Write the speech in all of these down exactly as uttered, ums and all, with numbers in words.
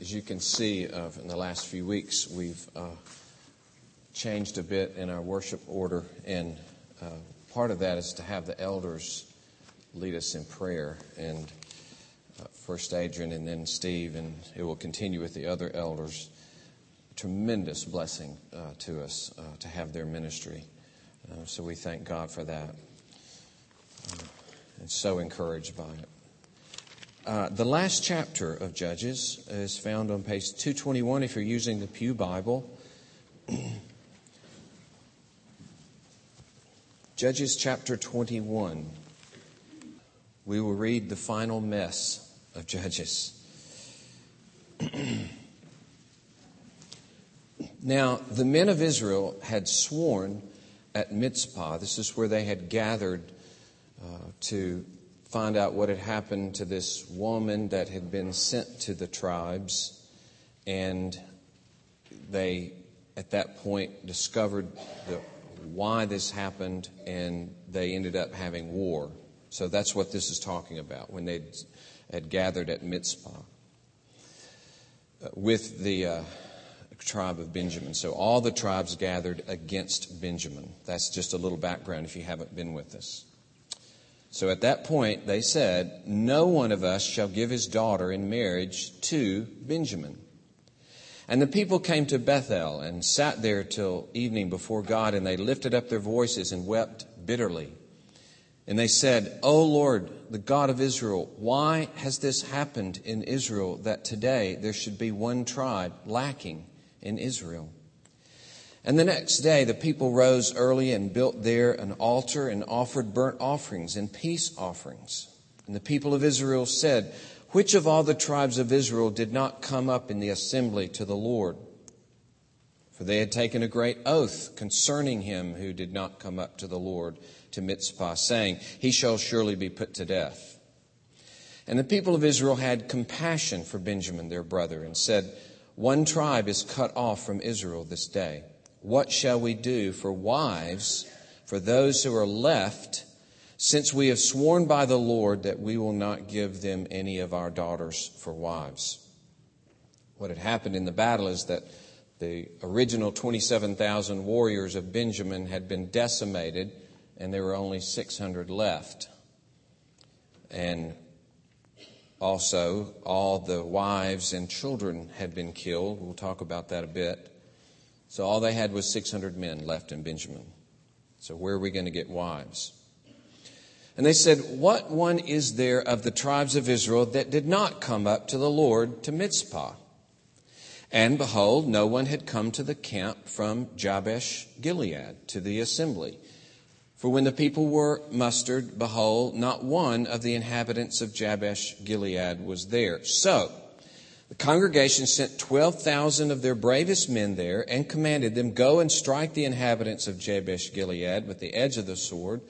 As you can see, uh, in the last few weeks, we've uh, changed a bit in our worship order, and uh, part of that is to have the elders lead us in prayer, and uh, first Adrian and then Steve, and it will continue with the other elders. Tremendous blessing uh, to us uh, to have their ministry, uh, so we thank God for that, uh, and so encouraged by it. Uh, the last chapter of Judges is found on page two twenty-one if you're using the Pew Bible. Judges chapter twenty-one. We will read the final mess of Judges. Now, the men of Israel had sworn at Mizpah. This is where they had gathered uh, to find out what had happened to this woman that had been sent to the tribes. And they, at that point, discovered the, why this happened, and they ended up having war. So that's what this is talking about, when they had gathered at Mizpah with the uh, tribe of Benjamin. So all the tribes gathered against Benjamin. That's just a little background if you haven't been with us. So at that point, they said, "No one of us shall give his daughter in marriage to Benjamin." And the people came to Bethel and sat there till evening before God, and they lifted up their voices and wept bitterly. And they said, "O Lord, the God of Israel, why has this happened in Israel, that today there should be one tribe lacking in Israel?" And the next day the people rose early and built there an altar and offered burnt offerings and peace offerings. And the people of Israel said, "Which of all the tribes of Israel did not come up in the assembly to the Lord?" For they had taken a great oath concerning him who did not come up to the Lord to Mizpah, saying, "He shall surely be put to death." And the people of Israel had compassion for Benjamin their brother and said, "One tribe is cut off from Israel this day. What shall we do for wives for those who are left, since we have sworn by the Lord that we will not give them any of our daughters for wives?" What had happened in the battle is that the original twenty-seven thousand warriors of Benjamin had been decimated, and there were only six hundred left. And also, all the wives and children had been killed. We'll talk about that a bit. So all they had was six hundred men left in Benjamin. So where are we going to get wives? And they said, "What one is there of the tribes of Israel that did not come up to the Lord to Mizpah?" And behold, no one had come to the camp from Jabesh-Gilead to the assembly. For when the people were mustered, behold, not one of the inhabitants of Jabesh-Gilead was there. So the congregation sent twelve thousand of their bravest men there and commanded them, "Go and strike the inhabitants of Jabesh-Gilead with the edge of the sword,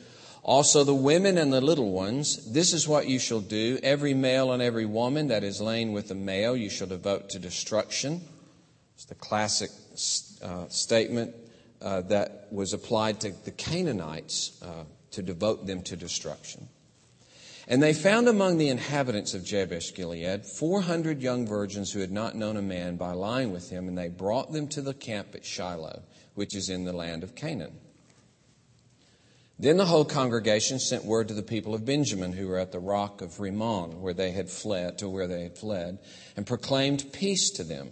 also the women and the little ones. This is what you shall do. Every male and every woman that is lain with a male you shall devote to destruction." It's the classic uh, statement uh, that was applied to the Canaanites uh, to devote them to destruction. And they found among the inhabitants of Jabesh-Gilead four hundred young virgins who had not known a man by lying with him, and they brought them to the camp at Shiloh, which is in the land of Canaan. Then the whole congregation sent word to the people of Benjamin who were at the rock of Rimmon, where they had fled, to where they had fled, and proclaimed peace to them.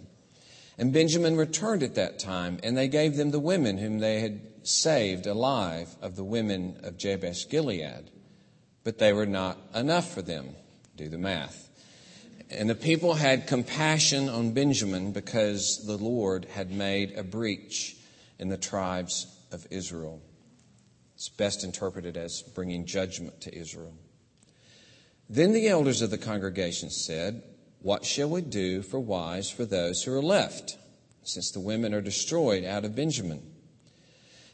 And Benjamin returned at that time, and they gave them the women whom they had saved alive of the women of Jabesh-Gilead. But they were not enough for them. Do the math. And the people had compassion on Benjamin because the Lord had made a breach in the tribes of Israel. It's best interpreted as bringing judgment to Israel. Then the elders of the congregation said, "What shall we do for wives for those who are left, since the women are destroyed out of Benjamin?"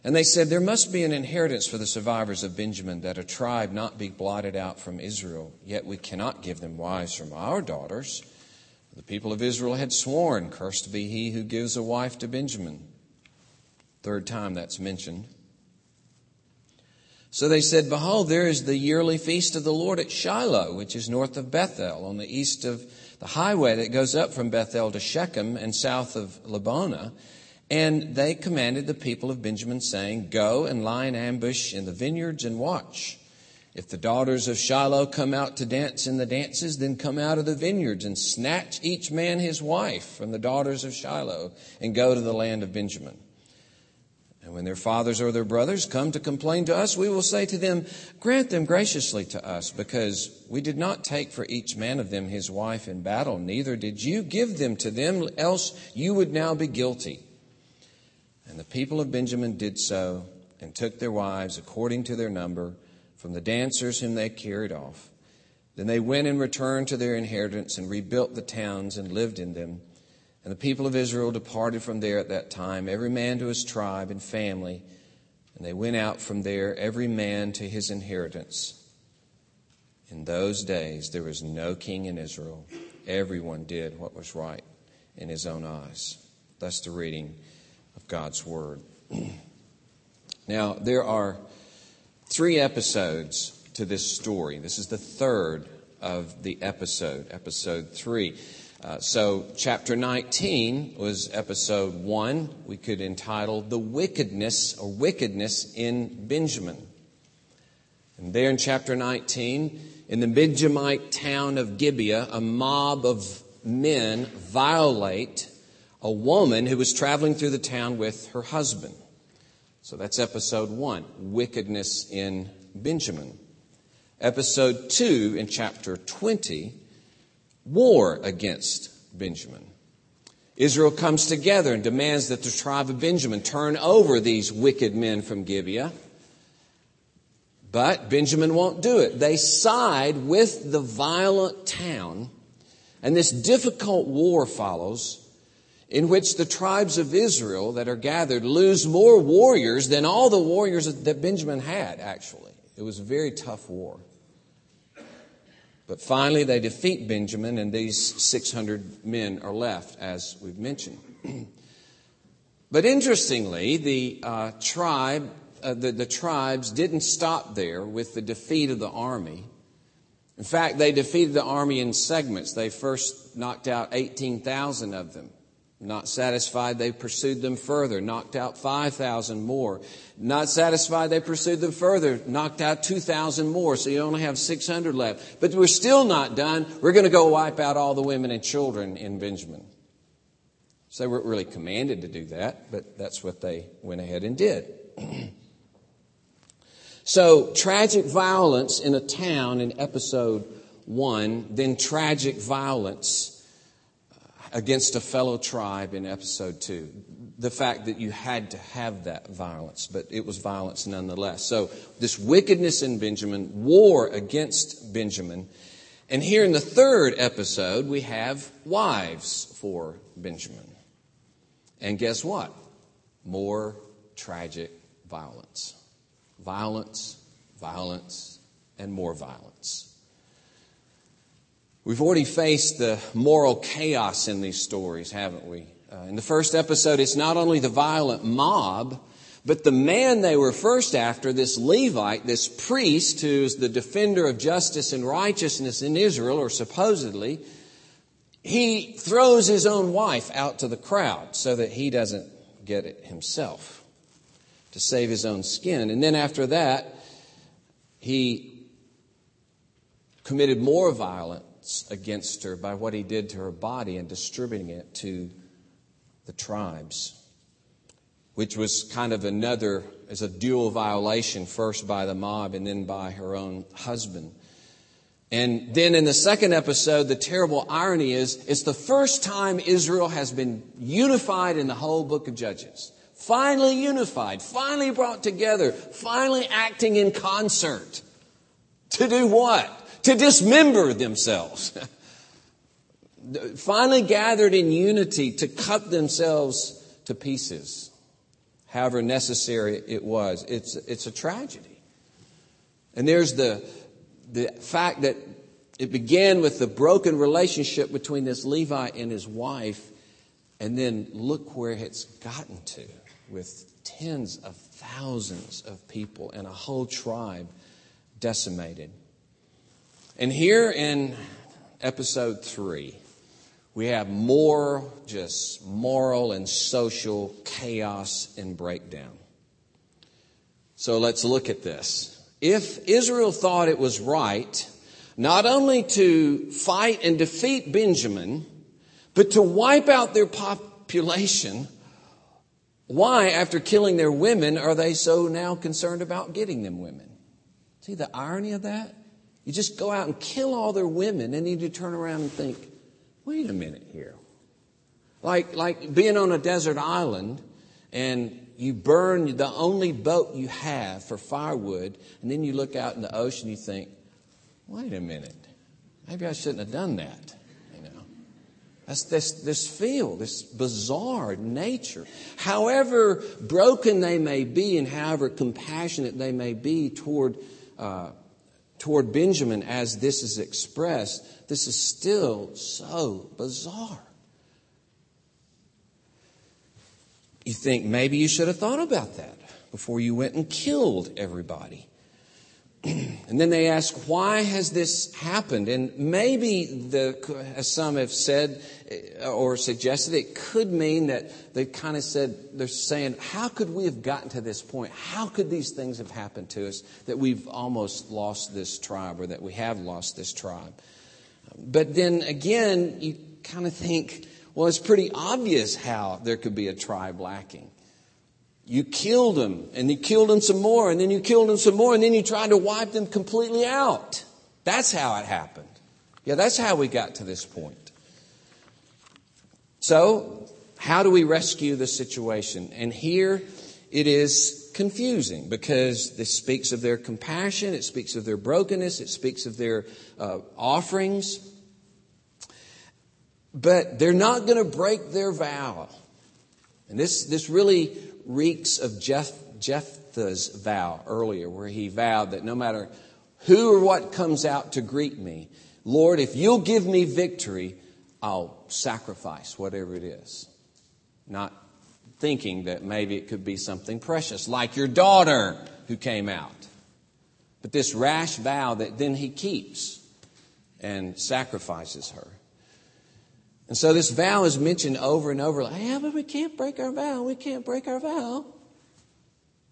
And they said, "There must be an inheritance for the survivors of Benjamin, that a tribe not be blotted out from Israel. Yet we cannot give them wives from our daughters. The people of Israel had sworn, 'Cursed be he who gives a wife to Benjamin.'" Third time that's mentioned. So they said, "Behold, there is the yearly feast of the Lord at Shiloh, which is north of Bethel, on the east of the highway that goes up from Bethel to Shechem and south of Lebonah. And they commanded the people of Benjamin, saying, "Go and lie in ambush in the vineyards and watch. If the daughters of Shiloh come out to dance in the dances, then come out of the vineyards and snatch each man his wife from the daughters of Shiloh and go to the land of Benjamin. And when their fathers or their brothers come to complain to us, we will say to them, grant them graciously to us, because we did not take for each man of them his wife in battle, neither did you give them to them, else you would now be guilty." And the people of Benjamin did so and took their wives according to their number from the dancers whom they carried off. Then they went and returned to their inheritance and rebuilt the towns and lived in them. And the people of Israel departed from there at that time, every man to his tribe and family. And they went out from there, every man to his inheritance. In those days there was no king in Israel. Everyone did what was right in his own eyes. That's the reading of God's Word. Now, there are three episodes to this story. This is the third of the episode, episode three. Uh, so chapter nineteen was episode one. We could entitle The Wickedness or Wickedness in Benjamin. And there in chapter nineteen, in the Benjamite town of Gibeah, a mob of men violate a woman who was traveling through the town with her husband. So that's episode one, Wickedness in Benjamin. Episode two in chapter twenty, War against Benjamin. Israel comes together and demands that the tribe of Benjamin turn over these wicked men from Gibeah. But Benjamin won't do it. They side with the violent town, and this difficult war follows, in which the tribes of Israel that are gathered lose more warriors than all the warriors that Benjamin had, actually. It was a very tough war. But finally, they defeat Benjamin, and these six hundred men are left, as we've mentioned. But interestingly, the uh, tribe, uh, the, the tribes didn't stop there with the defeat of the army. In fact, they defeated the army in segments. They first knocked out eighteen thousand of them. Not satisfied, they pursued them further, knocked out five thousand more. Not satisfied, they pursued them further, knocked out two thousand more, so you only have six hundred left. But we're still not done. We're going to go wipe out all the women and children in Benjamin. So they weren't really commanded to do that, but that's what they went ahead and did. So tragic violence in a town in episode one, then tragic violence against a fellow tribe in episode two. The fact that you had to have that violence, but it was violence nonetheless. So this wickedness in Benjamin, war against Benjamin. And here in the third episode, we have wives for Benjamin. And guess what? More tragic violence. Violence, violence, and more violence. We've already faced the moral chaos in these stories, haven't we? Uh, in the first episode, it's not only the violent mob, but the man they were first after, this Levite, this priest who's the defender of justice and righteousness in Israel, or supposedly, he throws his own wife out to the crowd so that he doesn't get it himself, to save his own skin. And then after that, he committed more violence against her by what he did to her body and distributing it to the tribes, which was kind of another, as a dual violation, first by the mob and then by her own husband. And then in the second episode, the terrible irony is, it's the first time Israel has been unified in the whole book of Judges. Finally unified, finally brought together, finally acting in concert. To do what? To dismember themselves, finally gathered in unity to cut themselves to pieces, however necessary it was. It's it's a tragedy. And there's the the fact that it began with the broken relationship between this Levite and his wife, and then look where it's gotten to, with tens of thousands of people and a whole tribe decimated. And here in episode three, We have more just moral and social chaos and breakdown. So let's look at this. If Israel thought it was right, not only to fight and defeat Benjamin, but to wipe out their population, why, after killing their women, are they so now concerned about getting them women? See the irony of that? You just go out and kill all their women, and then you turn around and think, wait a minute here. Like, like being on a desert island and you burn the only boat you have for firewood, and then you look out in the ocean and you think, wait a minute, maybe I shouldn't have done that. You know, that's this, this field, this bizarre nature. However broken they may be and however compassionate they may be toward uh, toward Benjamin as this is expressed, this is still so bizarre. You think maybe you should have thought about that before you went and killed everybody. And then they ask, why has this happened? And maybe, the, as some have said or suggested, it could mean that they kind of said, they're saying, how could we have gotten to this point? How could these things have happened to us that we've almost lost this tribe or that we have lost this tribe? But then again, you kind of think, well, it's pretty obvious how there could be a tribe lacking. You killed them, and you killed them some more, and then you killed them some more, and then you tried to wipe them completely out. That's how it happened. Yeah, that's how we got to this point. So, how do we rescue the situation? And here it is confusing because this speaks of their compassion, it speaks of their brokenness, it speaks of their uh, offerings. But they're not going to break their vow. And this, this really reeks of Jeph, Jephthah's vow earlier, where he vowed that no matter who or what comes out to greet me, Lord, if you'll give me victory, I'll sacrifice whatever it is. Not thinking that maybe it could be something precious, like your daughter who came out. But this rash vow that then he keeps and sacrifices her. And so this vow is mentioned over and over. Like, yeah, but we can't break our vow. We can't break our vow.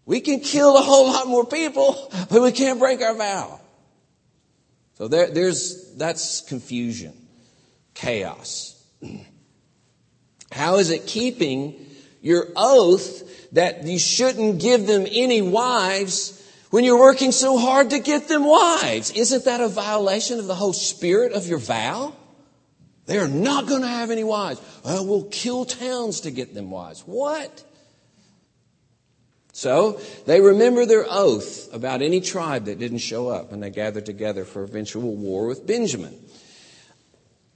We can kill a whole lot more people, but we can't break our vow. So there, there's that's confusion, chaos. How is it keeping your oath that you shouldn't give them any wives when you're working so hard to get them wives? Isn't that a violation of the whole spirit of your vow? They are not going to have any wives. Oh, we'll kill towns to get them wives. What? So they remember their oath about any tribe that didn't show up, and they gathered together for eventual war with Benjamin.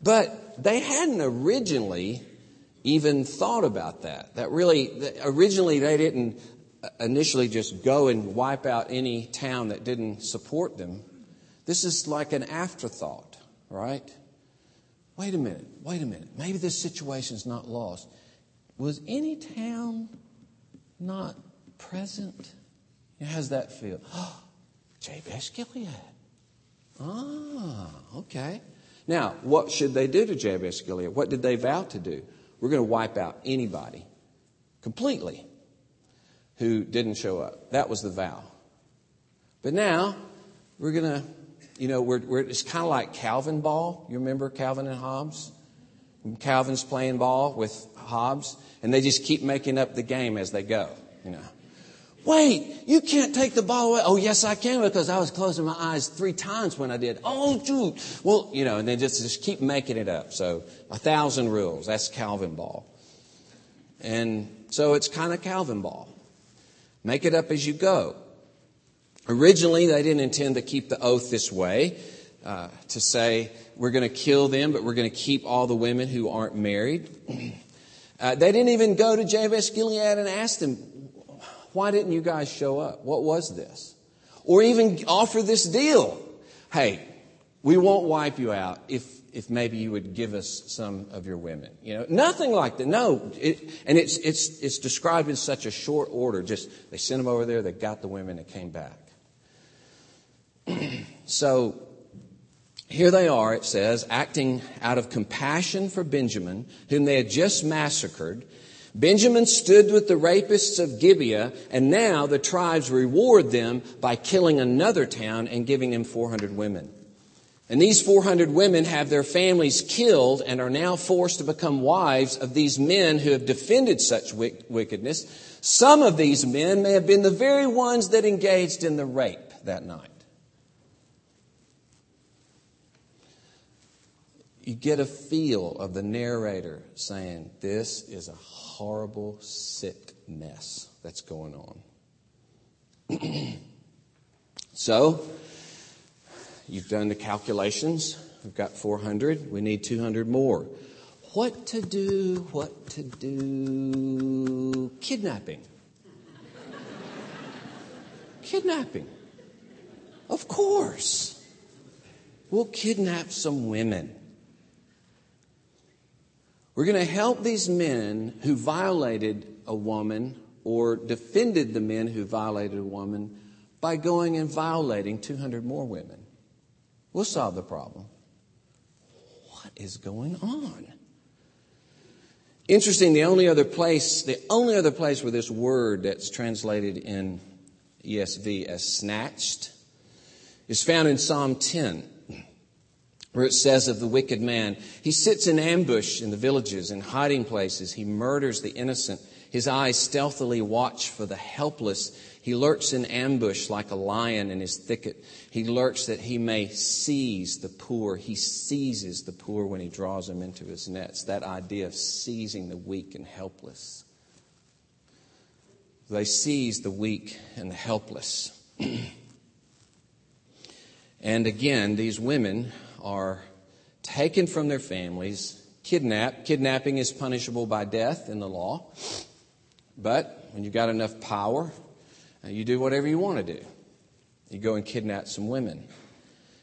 But they hadn't originally even thought about that. That really, originally they didn't initially just go and wipe out any town that didn't support them. This is like an afterthought, right? Wait a minute, wait a minute. Maybe this situation's not lost. Was any town not present? How's that feel? Oh, Jabesh-Gilead. Ah, okay. Now, what should they do to Jabesh-Gilead? What did they vow to do? We're going to wipe out anybody completely who didn't show up. That was the vow. But now, we're going to... You know, we're, we're, it's kind of like Calvin Ball. You remember Calvin and Hobbes? Calvin's playing ball with Hobbes, and they just keep making up the game as they go. You know, wait, you can't take the ball away. Oh, yes, I can, because I was closing my eyes three times when I did. Oh, dude. Well, you know, and they just, just keep making it up. So a thousand rules. That's Calvin Ball. And so it's kind of Calvin Ball. Make it up as you go. Originally, they didn't intend to keep the oath this way, uh, to say we're going to kill them, but we're going to keep all the women who aren't married. uh, they didn't even go to Jabesh-Gilead and ask them, why didn't you guys show up? What was this? Or even offer this deal. Hey, we won't wipe you out if, if maybe you would give us some of your women. You know, nothing like that. No. It, and it's, it's, it's described in such a short order. Just they sent them over there. They got the women. They came back. So here they are, it says, acting out of compassion for Benjamin, whom they had just massacred. Benjamin stood with the rapists of Gibeah, and now the tribes reward them by killing another town and giving them four hundred women. And these four hundred women have their families killed and are now forced to become wives of these men who have defended such wickedness. Some of these men may have been the very ones that engaged in the rape that night. You get a feel of the narrator saying, this is a horrible, sick mess that's going on. So, you've done the calculations. We've got four hundred. We need two hundred more. What to do? What to do? Kidnapping. Kidnapping. Of course. We'll kidnap some women. We're going to help these men who violated a woman or defended the men who violated a woman by going and violating two hundred more women. We'll solve the problem. What is going on? Interesting, the only other place, the only other place where this word that's translated in E S V as snatched is found in Psalm ten. Where it says of the wicked man, he sits in ambush in the villages, in hiding places. He murders the innocent. His eyes stealthily watch for the helpless. He lurks in ambush like a lion in his thicket. He lurks that he may seize the poor. He seizes the poor when he draws them into his nets. That idea of seizing the weak and helpless. They seize the weak and the helpless. And again, these women are taken from their families, kidnapped. Kidnapping is punishable by death in the law. But when you've got enough power, you do whatever you want to do. You go and kidnap some women.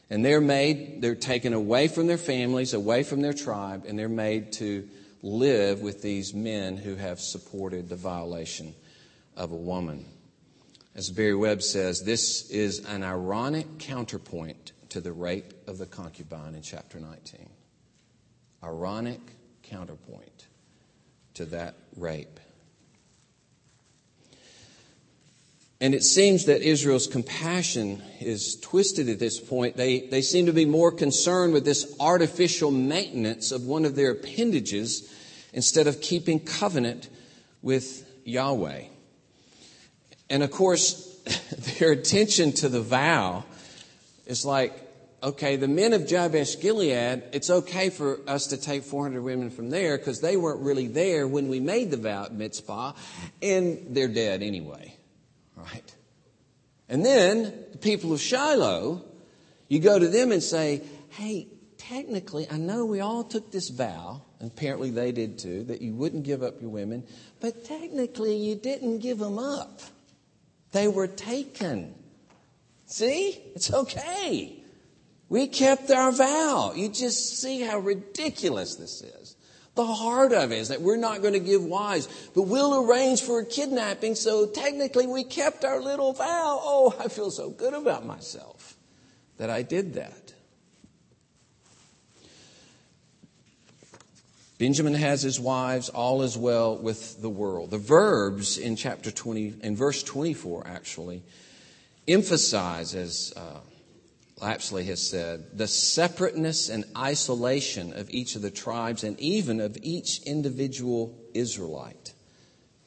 And they're made, they're taken away from their families, away from their tribe, and they're made to live with these men who have supported the violation of a woman. As Barry Webb says, this is an ironic counterpoint to the rape of the concubine in chapter nineteen. Ironic counterpoint to that rape. And it seems that Israel's compassion is twisted at this point. They, they seem to be more concerned with this artificial maintenance of one of their appendages instead of keeping covenant with Yahweh. And of course, their attention to the vow is like, okay, the men of Jabesh-Gilead, it's okay for us to take four hundred women from there because they weren't really there when we made the vow at Mizpah, and they're dead anyway, right? And then the people of Shiloh, you go to them and say, hey, technically, I know we all took this vow, and apparently they did too, that you wouldn't give up your women, but technically you didn't give them up. They were taken. See? It's okay. We kept our vow. You just see how ridiculous this is. The heart of it is that we're not going to give wives, but we'll arrange for a kidnapping, so technically we kept our little vow. Oh, I feel so good about myself that I did that. Benjamin has his wives, all is well with the world. The verbs in chapter twenty, in verse twenty-four actually, emphasize, as uh, Lapsley has said, the separateness and isolation of each of the tribes and even of each individual Israelite,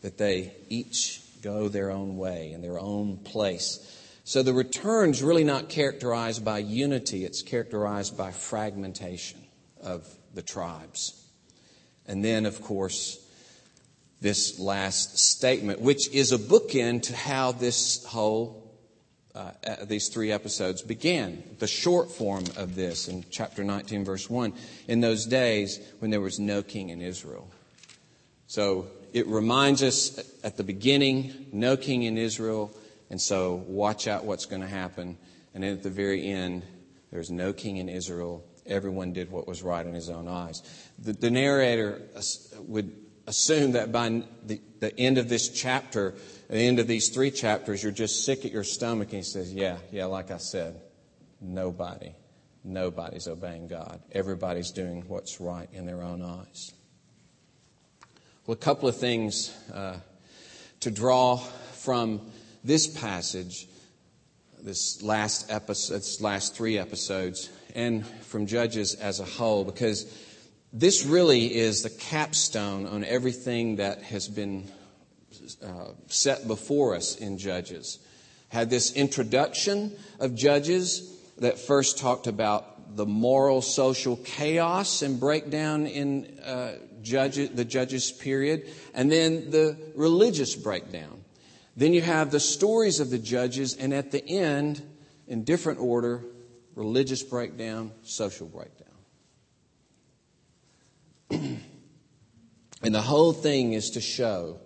that they each go their own way in their own place. So the return's really not characterized by unity, it's characterized by fragmentation of the tribes. And then, of course, this last statement, which is a bookend to how this whole Uh, these three episodes began. The short form of this in chapter nineteen, verse one, in those days when there was no king in Israel. So it reminds us at the beginning, no king in Israel, and so watch out what's going to happen. And then at the very end, there's no king in Israel. Everyone did what was right in his own eyes. The, the narrator would assume that by the, the end of this chapter, at the end of these three chapters, you're just sick at your stomach. And he says, yeah, yeah, like I said, nobody, nobody's obeying God. Everybody's doing what's right in their own eyes. Well, a couple of things uh, to draw from this passage, this last episode, this last three episodes, and from Judges as a whole, because this really is the capstone on everything that has been uh, set before us in Judges. Had this introduction of Judges that first talked about the moral, social chaos and breakdown in uh, judges, the Judges period, and then the religious breakdown. Then you have the stories of the Judges, and at the end, in different order, religious breakdown, social breakdown. And the whole thing is to show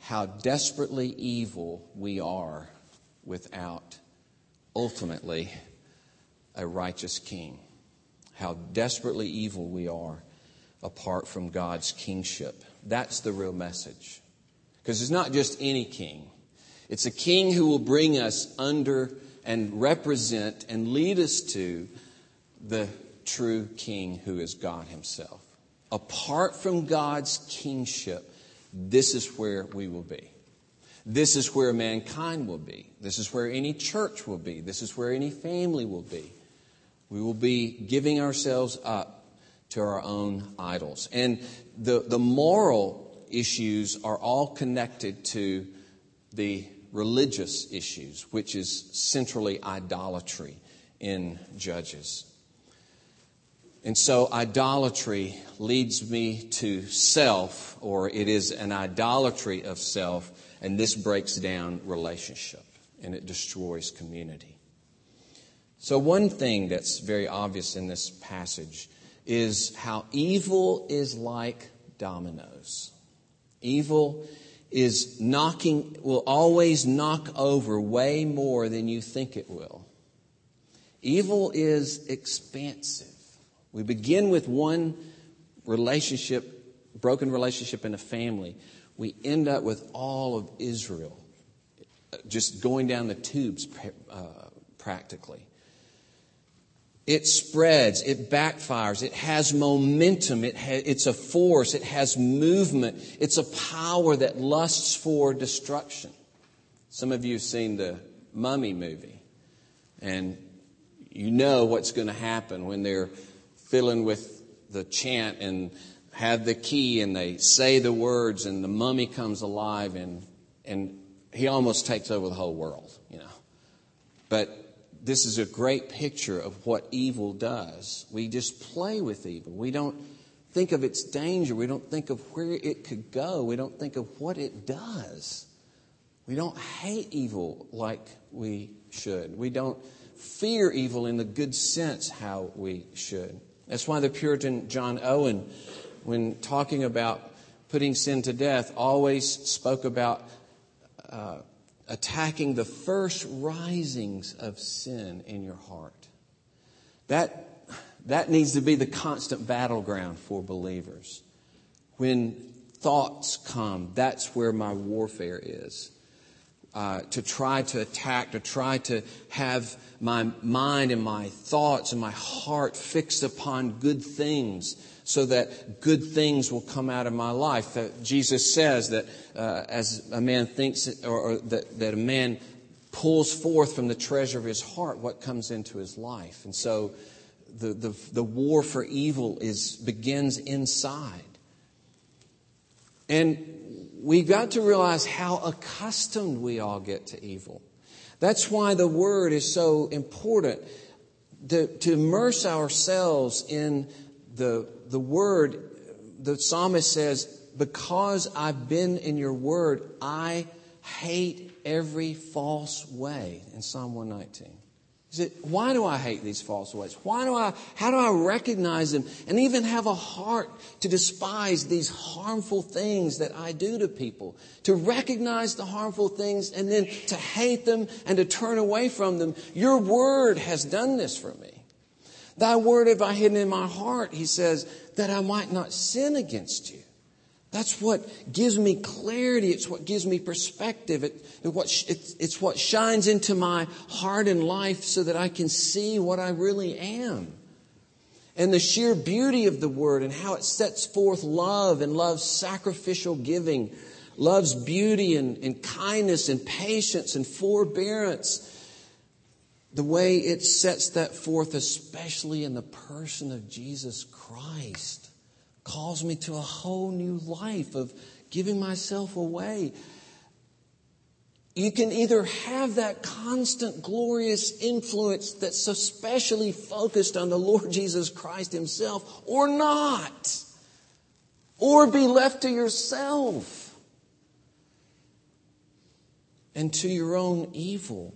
how desperately evil we are without, ultimately, a righteous king. How desperately evil we are apart from God's kingship. That's the real message. Because it's not just any king. It's a king who will bring us under and represent and lead us to the true king who is God himself. Apart from God's kingship, this is where we will be. This is where mankind will be. This is where any church will be. This is where any family will be. We will be giving ourselves up to our own idols. And the, the moral issues are all connected to the religious issues, which is centrally idolatry in Judges. And so idolatry leads me to self, or it is an idolatry of self, and this breaks down relationship, and it destroys community. So one thing that's very obvious in this passage is how evil is like dominoes. Evil is knocking, will always knock over way more than you think it will. Evil is expansive. We begin with one relationship, broken relationship in a family. We end up with all of Israel just going down the tubes uh, practically. It spreads. It backfires. It has momentum. It ha- it's a force. It has movement. It's a power that lusts for destruction. Some of you have seen the Mummy movie, and you know what's going to happen when they're fiddling with the chant and have the key, and they say the words, and the mummy comes alive, and and he almost takes over the whole world, you know. But this is a great picture of what evil does. We just play with evil. We don't think of its danger. We don't think of where it could go. We don't think of what it does. We don't hate evil like we should. We don't fear evil in the good sense how we should. That's why the Puritan John Owen, when talking about putting sin to death, always spoke about uh, attacking the first risings of sin in your heart. That that needs to be the constant battleground for believers. When thoughts come, that's where my warfare is. Uh, to try to attack, to try to have my mind and my thoughts and my heart fixed upon good things so that good things will come out of my life. That Jesus says that uh, as a man thinks, or, or that, that a man pulls forth from the treasure of his heart what comes into his life. And so the, the, the war for evil is begins inside. And we've got to realize how accustomed we all get to evil. That's why the Word is so important, to, to immerse ourselves in the, the Word. The psalmist says, because I've been in your Word, I hate every false way, in Psalm one nineteen. He said, why do I hate these false ways? Why do I, how do I recognize them and even have a heart to despise these harmful things that I do to people? To recognize the harmful things and then to hate them and to turn away from them. Your word has done this for me. Thy word have I hidden in my heart, he says, that I might not sin against you. That's what gives me clarity. It's what gives me perspective. It, it what, it's, it's what shines into my heart and life so that I can see what I really am. and the sheer beauty of the Word and how it sets forth love and love's sacrificial giving, love's beauty and, and kindness and patience and forbearance, the way it sets that forth, especially in the person of Jesus Christ, calls me to a whole new life of giving myself away. You can either have that constant, glorious influence that's especially focused on the Lord Jesus Christ himself or not, or be left to yourself and to your own evil.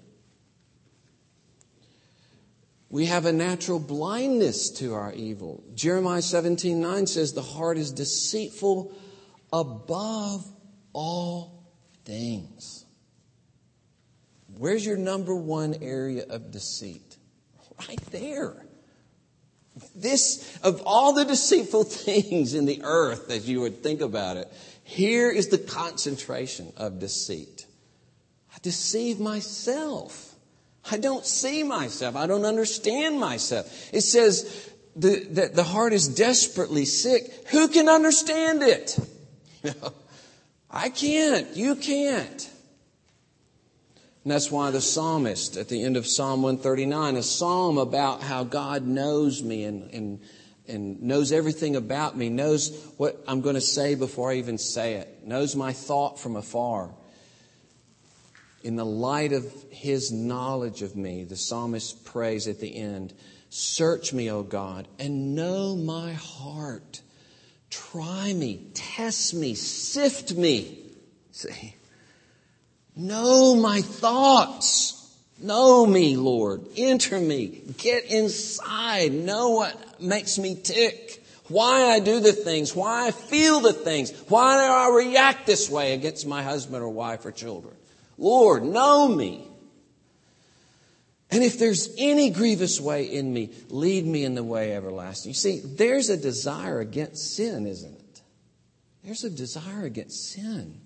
We have a natural blindness to our evil. Jeremiah seventeen nine says, the heart is deceitful above all things. Where's your number one area of deceit? Right there. This, of all the deceitful things in the earth, as you would think about it, here is the concentration of deceit. I deceive myself. I don't see myself. I don't understand myself. It says the, that the heart is desperately sick. Who can understand it? I can't. You can't. And that's why the psalmist, at the end of Psalm one thirty-nine, a psalm about how God knows me and, and, and knows everything about me, knows what I'm going to say before I even say it, knows my thought from afar. In the light of his knowledge of me, the psalmist prays at the end, search me, O God, and know my heart. Try me, test me, sift me. See? Know my thoughts. Know me, Lord. Enter me. Get inside. Know what makes me tick. Why I do the things. Why I feel the things. Why do I react this way against my husband or wife or children. Lord, know me. And if there's any grievous way in me, lead me in the way everlasting. You see, there's a desire against sin, isn't it? There's a desire against sin.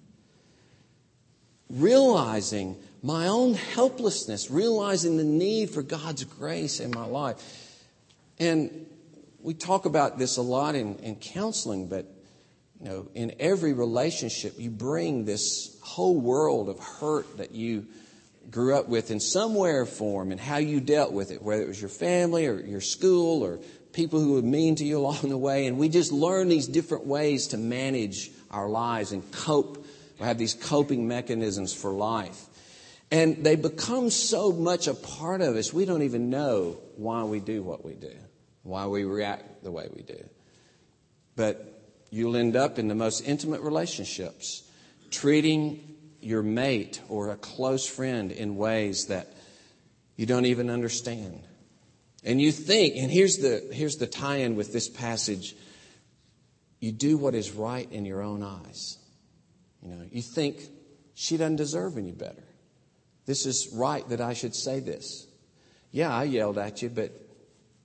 Realizing my own helplessness, realizing the need for God's grace in my life. And we talk about this a lot in, in counseling, but you know, in every relationship, you bring this whole world of hurt that you grew up with in some way or form and how you dealt with it, whether it was your family or your school or people who were mean to you along the way. And we just learn these different ways to manage our lives and cope. We have these coping mechanisms for life. And they become so much a part of us, we don't even know why we do what we do, why we react the way we do. But you'll end up in the most intimate relationships, treating your mate or a close friend in ways that you don't even understand. And you think, and here's the, here's the tie-in with this passage, you do what is right in your own eyes. You know, you think she doesn't deserve any better. This is right that I should say this. Yeah, I yelled at you, but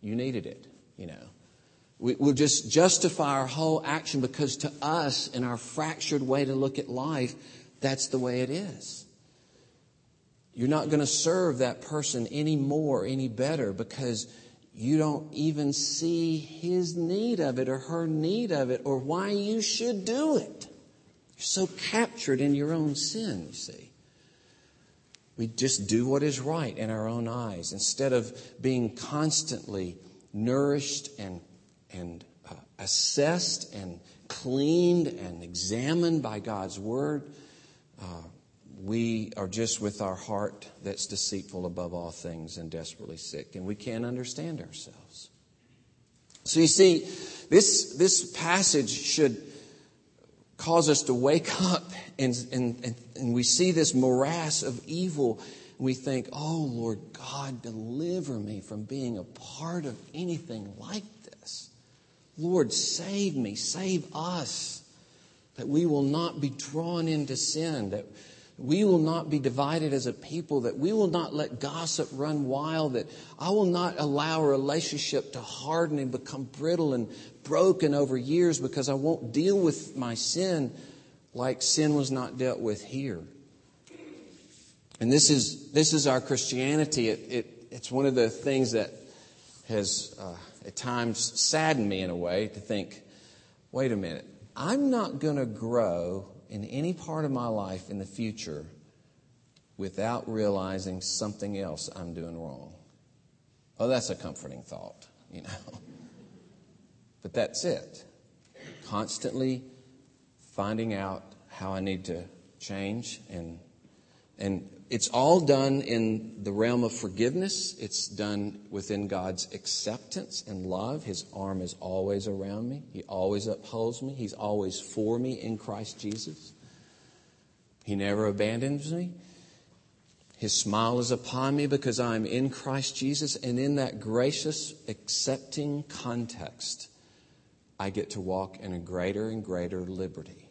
you needed it. You know, we, we'll just justify our whole action because to us, in our fractured way to look at life, that's the way it is. You're not going to serve that person any more, any better, because you don't even see his need of it or her need of it or why you should do it. You're so captured in your own sin, you see. We just do what is right in our own eyes instead of being constantly nourished and and uh, assessed and cleaned and examined by God's Word. Uh, we are just with our heart that's deceitful above all things and desperately sick, and we can't understand ourselves. So you see, this this passage should cause us to wake up and, and, and we see this morass of evil. We think, oh, Lord God, deliver me from being a part of anything like this. Lord, save me, save us, that we will not be drawn into sin, that we will not be divided as a people, that we will not let gossip run wild, that I will not allow a relationship to harden and become brittle and broken over years because I won't deal with my sin like sin was not dealt with here. And this is this is our Christianity. It, it it's one of the things that has uh, at times saddened me in a way to think, wait a minute, I'm not going to grow in any part of my life in the future without realizing something else I'm doing wrong. Oh, that's a comforting thought, you know. But that's it. Constantly finding out how I need to change, and and it's all done in the realm of forgiveness. It's done within God's acceptance and love. His arm is always around me. He always upholds me. He's always for me in Christ Jesus. He never abandons me. His smile is upon me because I am in Christ Jesus. And in that gracious, accepting context, I get to walk in a greater and greater liberty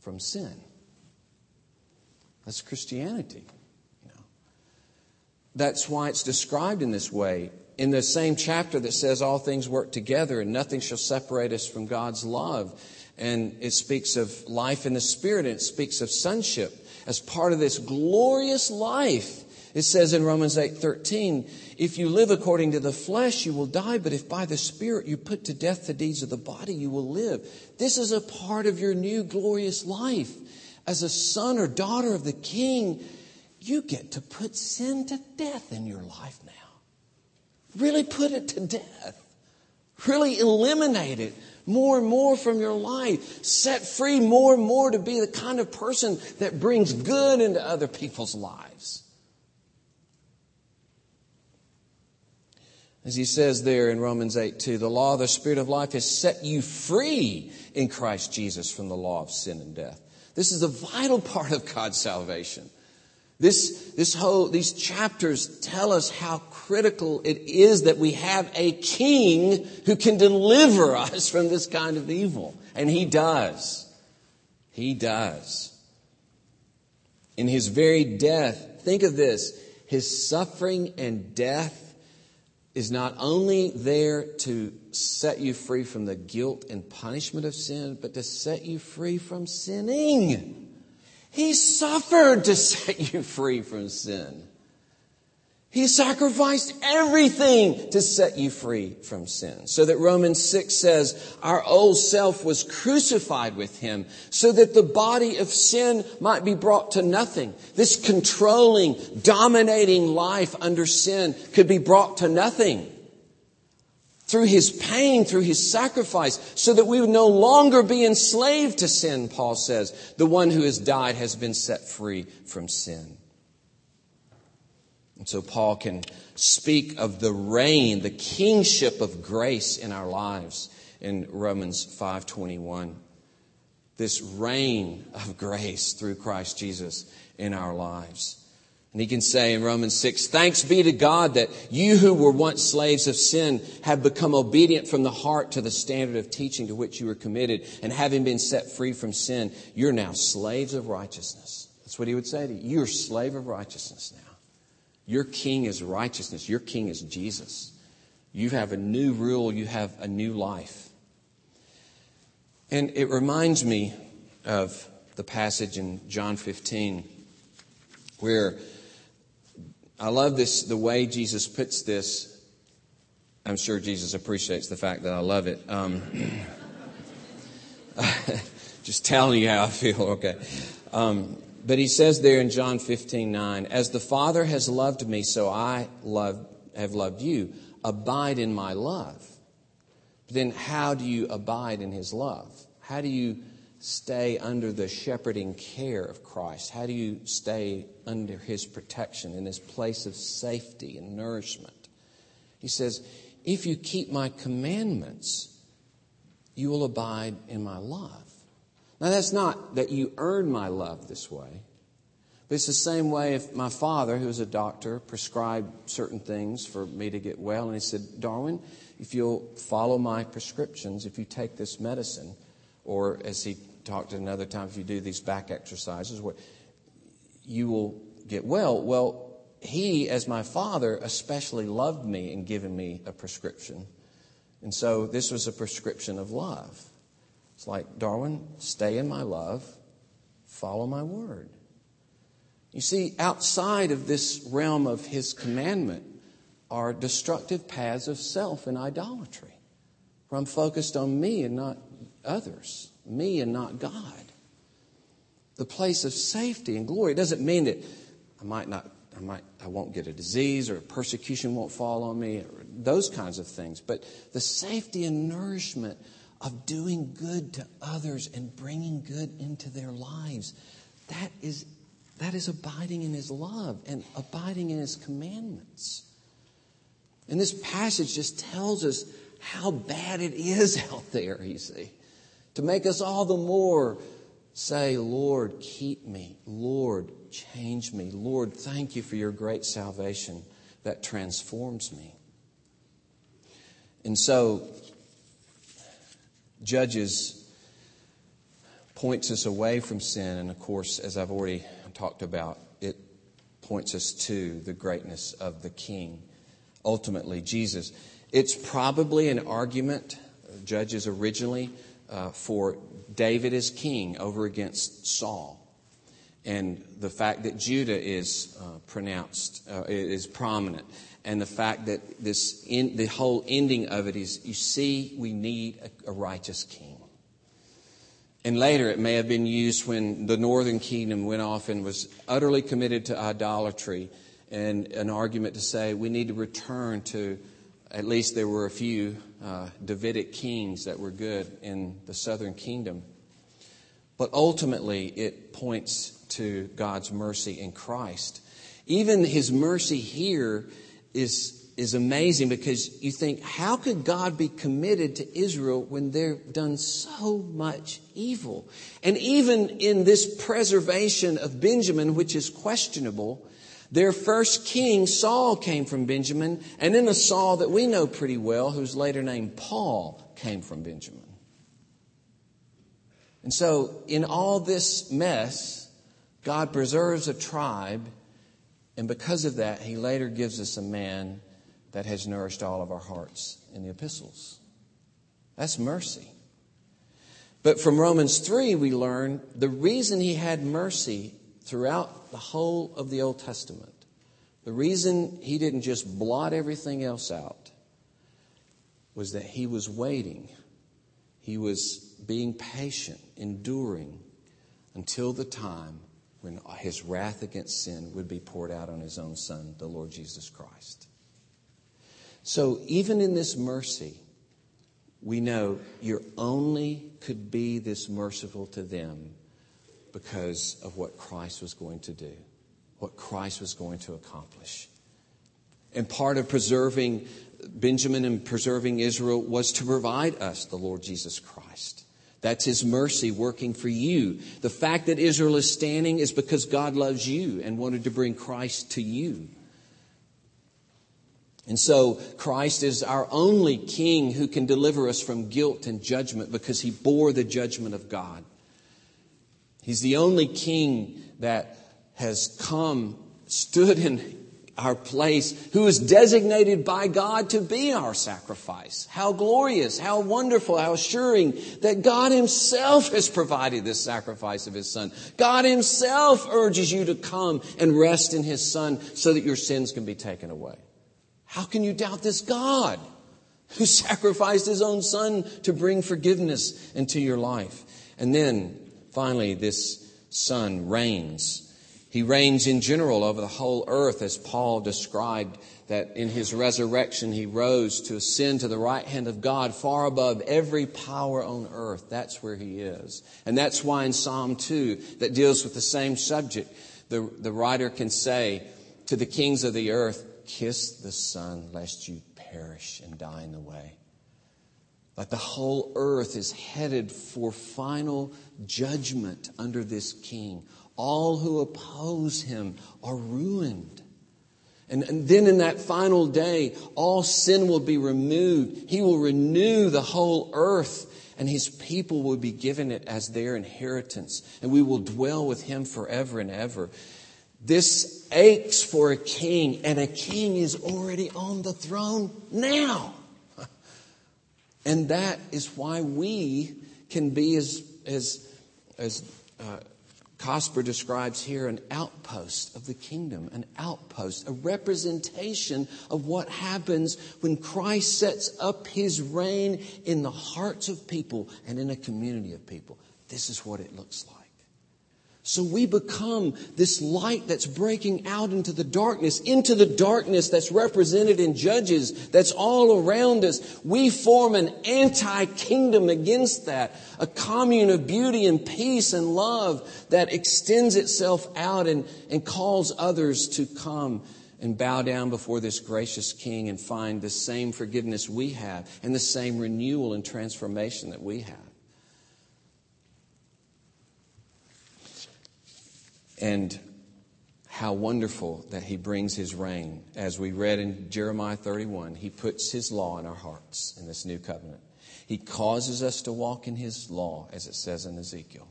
from sin. That's Christianity. You know. That's why it's described in this way. In the same chapter that says all things work together and nothing shall separate us from God's love. And it speaks of life in the Spirit, and it speaks of sonship as part of this glorious life. It says in Romans eight thirteen, if you live according to the flesh, you will die. But if by the Spirit you put to death the deeds of the body, you will live. This is a part of your new glorious life. As a son or daughter of the King, you get to put sin to death in your life now. Really put it to death. Really eliminate it more and more from your life. Set free more and more to be the kind of person that brings good into other people's lives. As he says there in Romans eight two, the law of the Spirit of life has set you free in Christ Jesus from the law of sin and death. This is a vital part of God's salvation. This, this whole, these chapters tell us how critical it is that we have a King who can deliver us from this kind of evil. And He does. He does. In His very death, think of this, His suffering and death is not only there to set you free from the guilt and punishment of sin, but to set you free from sinning. He suffered to set you free from sin. He sacrificed everything to set you free from sin. So that Romans six says, our old self was crucified with Him so that the body of sin might be brought to nothing. This controlling, dominating life under sin could be brought to nothing through His pain, through His sacrifice, so that we would no longer be enslaved to sin, Paul says. The one who has died has been set free from sin. And so Paul can speak of the reign, the kingship of grace in our lives in Romans five twenty-one. This reign of grace through Christ Jesus in our lives. And he can say in Romans six, thanks be to God that you who were once slaves of sin have become obedient from the heart to the standard of teaching to which you were committed. And having been set free from sin, you're now slaves of righteousness. That's what he would say to you. You're a slave of righteousness now. Your King is righteousness. Your King is Jesus. You have a new rule. You have a new life. And it reminds me of the passage in John fifteen where I love this, the way Jesus puts this. I'm sure Jesus appreciates the fact that I love it. Um, just telling you how I feel. Okay. Um, But he says there in John fifteen nine, as the Father has loved me, so I love, have loved you. Abide in my love. But then how do you abide in His love? How do you stay under the shepherding care of Christ? How do you stay under His protection in His place of safety and nourishment? He says, if you keep my commandments, you will abide in my love. Now, that's not that you earn my love this way, but it's the same way if my father, who was a doctor, prescribed certain things for me to get well, and he said, Darwin, if you'll follow my prescriptions, if you take this medicine, or as he talked another time, if you do these back exercises, you will get well. Well, he, as my father, especially loved me and given me a prescription. And so this was a prescription of love. It's like, Darwin, stay in my love, follow my word. You see, outside of this realm of His commandment, are destructive paths of self and idolatry, where I'm focused on me and not others, me and not God. The place of safety and glory. It doesn't mean that I might not, I might, I won't get a disease, or persecution won't fall on me, or those kinds of things. But the safety and nourishment of doing good to others and bringing good into their lives, that is that is abiding in His love and abiding in His commandments. And this passage just tells us how bad it is out there, you see, to make us all the more say, Lord, keep me. Lord, change me. Lord, thank you for your great salvation that transforms me. And so, Judges points us away from sin. And of course, as I've already talked about, it points us to the greatness of the King. Ultimately, Jesus. It's probably an argument, Judges originally, uh, for David as king over against Saul. And the fact that Judah is uh, pronounced, uh, is prominent. And the fact that this in, the whole ending of it is, you see, we need a, a righteous king. And later it may have been used when the northern kingdom went off and was utterly committed to idolatry. And an argument to say we need to return to, at least there were a few uh, Davidic kings that were good in the southern kingdom. But ultimately, it points to God's mercy in Christ. Even His mercy here is is amazing, because you think, how could God be committed to Israel when they've done so much evil? And even in this preservation of Benjamin, which is questionable, their first king, Saul, came from Benjamin, and then a Saul that we know pretty well, who's later named Paul, came from Benjamin. And so, in all this mess, God preserves a tribe, and because of that, He later gives us a man that has nourished all of our hearts in the epistles. That's mercy. But from Romans three, we learn the reason He had mercy throughout the whole of the Old Testament, the reason He didn't just blot everything else out, was that He was waiting. He was being patient, enduring, until the time when His wrath against sin would be poured out on His own Son, the Lord Jesus Christ. So even in this mercy, we know you only could be this merciful to them because of what Christ was going to do, what Christ was going to accomplish. And part of preserving Benjamin and preserving Israel was to provide us the Lord Jesus Christ. That's His mercy working for you. The fact that Israel is standing is because God loves you and wanted to bring Christ to you. And so Christ is our only King who can deliver us from guilt and judgment, because He bore the judgment of God. He's the only King that has come, stood in our place, who is designated by God to be our sacrifice. How glorious, how wonderful, how assuring that God Himself has provided this sacrifice of His Son. God Himself urges you to come and rest in His Son so that your sins can be taken away. How can you doubt this God who sacrificed His own Son to bring forgiveness into your life? And then, finally, this Son reigns. He reigns in general over the whole earth, as Paul described that in His resurrection He rose to ascend to the right hand of God, far above every power on earth. That's where He is. And that's why in Psalm two, that deals with the same subject, the, the writer can say to the kings of the earth, kiss the Son, lest you perish and die in the way. But the whole earth is headed for final judgment under this King. All who oppose Him are ruined. And, and then in that final day, all sin will be removed. He will renew the whole earth, and His people will be given it as their inheritance. And we will dwell with Him forever and ever. This aches for a king, and a king is already on the throne now. And that is why we can be as as as uh, Cosper describes here an outpost of the kingdom, an outpost, a representation of what happens when Christ sets up his reign in the hearts of people and in a community of people. This is what it looks like. So we become this light that's breaking out into the darkness, into the darkness that's represented in Judges, that's all around us. We form an anti-kingdom against that, a commune of beauty and peace and love that extends itself out and, and calls others to come and bow down before this gracious King and find the same forgiveness we have and the same renewal and transformation that we have. And how wonderful that he brings his reign. As we read in Jeremiah thirty-one, he puts his law in our hearts in this new covenant. He causes us to walk in his law, as it says in Ezekiel.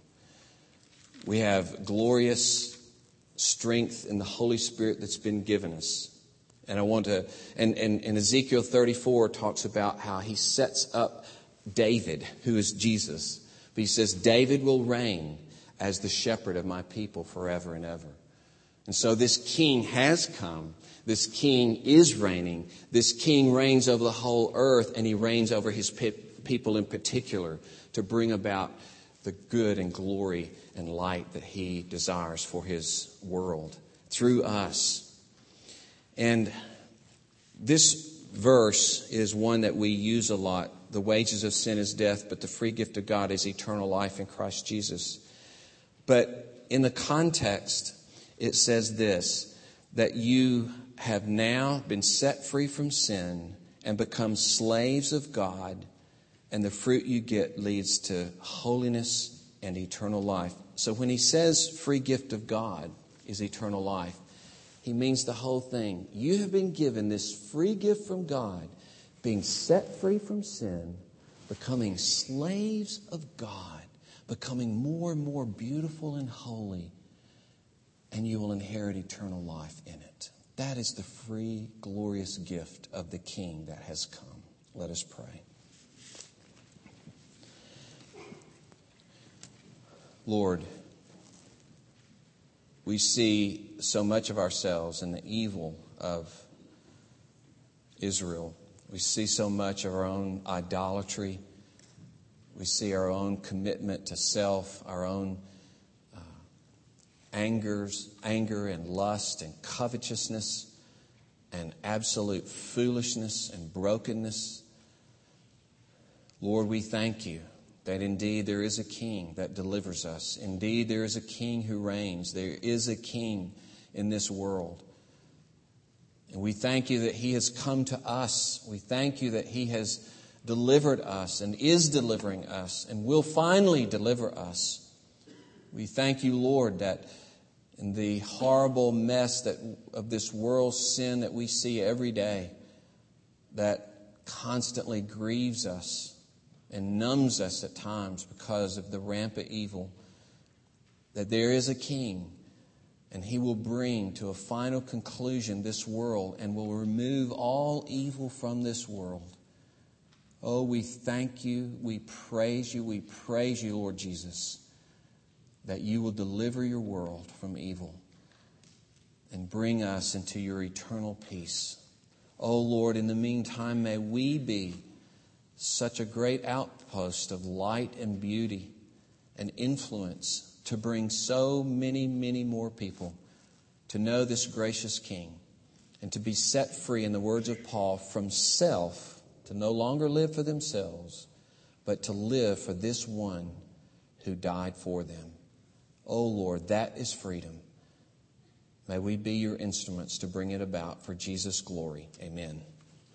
We have glorious strength in the Holy Spirit that's been given us. And I want to, and, and, and Ezekiel thirty-four talks about how he sets up David, who is Jesus. But he says, David will reign as the shepherd of my people forever and ever. And so this King has come. This King is reigning. This King reigns over the whole earth, and he reigns over his pe- people in particular to bring about the good and glory and light that he desires for his world through us. And this verse is one that we use a lot. The wages of sin is death, but the free gift of God is eternal life in Christ Jesus. But in the context, it says this, that you have now been set free from sin and become slaves of God, and the fruit you get leads to holiness and eternal life. So when he says free gift of God is eternal life, he means the whole thing. You have been given this free gift from God, being set free from sin, becoming slaves of God, becoming more and more beautiful and holy, and you will inherit eternal life in it. That is the free, glorious gift of the King that has come. Let us pray. Lord, we see so much of ourselves in the evil of Israel. We see so much of our own idolatry. We see our own commitment to self, our own uh, angers, anger and lust and covetousness and absolute foolishness and brokenness. Lord, we thank you that indeed there is a King that delivers us. Indeed, there is a King who reigns. There is a King in this world. And we thank you that he has come to us. We thank you that he has delivered us and is delivering us and will finally deliver us. We thank you, Lord, that in the horrible mess that of this world's sin that we see every day, that constantly grieves us and numbs us at times because of the rampant evil, that there is a King and he will bring to a final conclusion this world and will remove all evil from this world. Oh, we thank you, we praise you, we praise you, Lord Jesus, that you will deliver your world from evil and bring us into your eternal peace. Oh, Lord, in the meantime, may we be such a great outpost of light and beauty and influence to bring so many, many more people to know this gracious King and to be set free, in the words of Paul, from self, to no longer live for themselves, but to live for this one who died for them. Oh, Lord, that is freedom. May we be your instruments to bring it about for Jesus' glory. Amen.